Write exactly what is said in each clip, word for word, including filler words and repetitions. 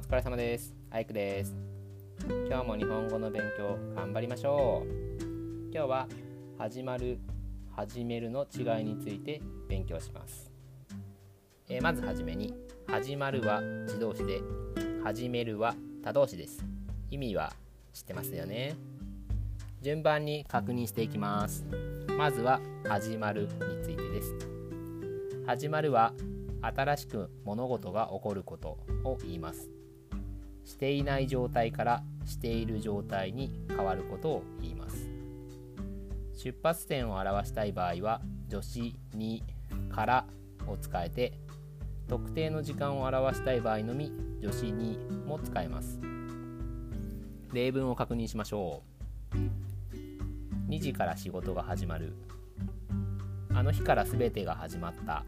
お疲れ様です。アイクです。今日も日本語の勉強頑張りましょう。今日は始まる、始めるの違いについて勉強します。えー、まずはじめに、始まるは自動詞で、始めるは他動詞です。意味は知ってますよね。順番に確認していきます。まずは始まるについてです。始まるは新しく物事が起こることを言います。していない状態からしている状態に変わることを言います。出発点を表したい場合は助詞にからを使えて、特定の時間を表したい場合のみ助詞にも使えます。例文を確認しましょう。にじから仕事が始まる。あの日から全てが始まった。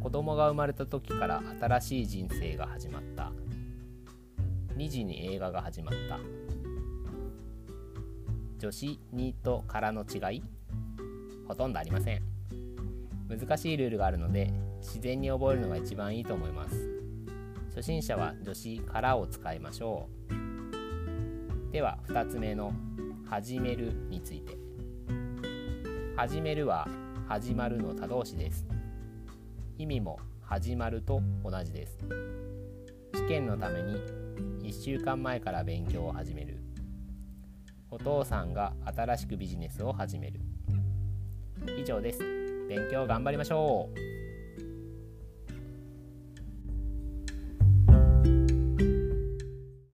子供が生まれた時から新しい人生が始まった。にじに映画が始まった。助詞にとからの違い、ほとんどありません。難しいルールがあるので、自然に覚えるのが一番いいと思います。初心者は助詞からを使いましょう。ではふたつめの始めるについて。始めるは始まるの他動詞です。意味も始まると同じです。試験のためにいっしゅうかんまえから勉強を始める。お父さんが新しくビジネスを始める。以上です。勉強頑張りましょう。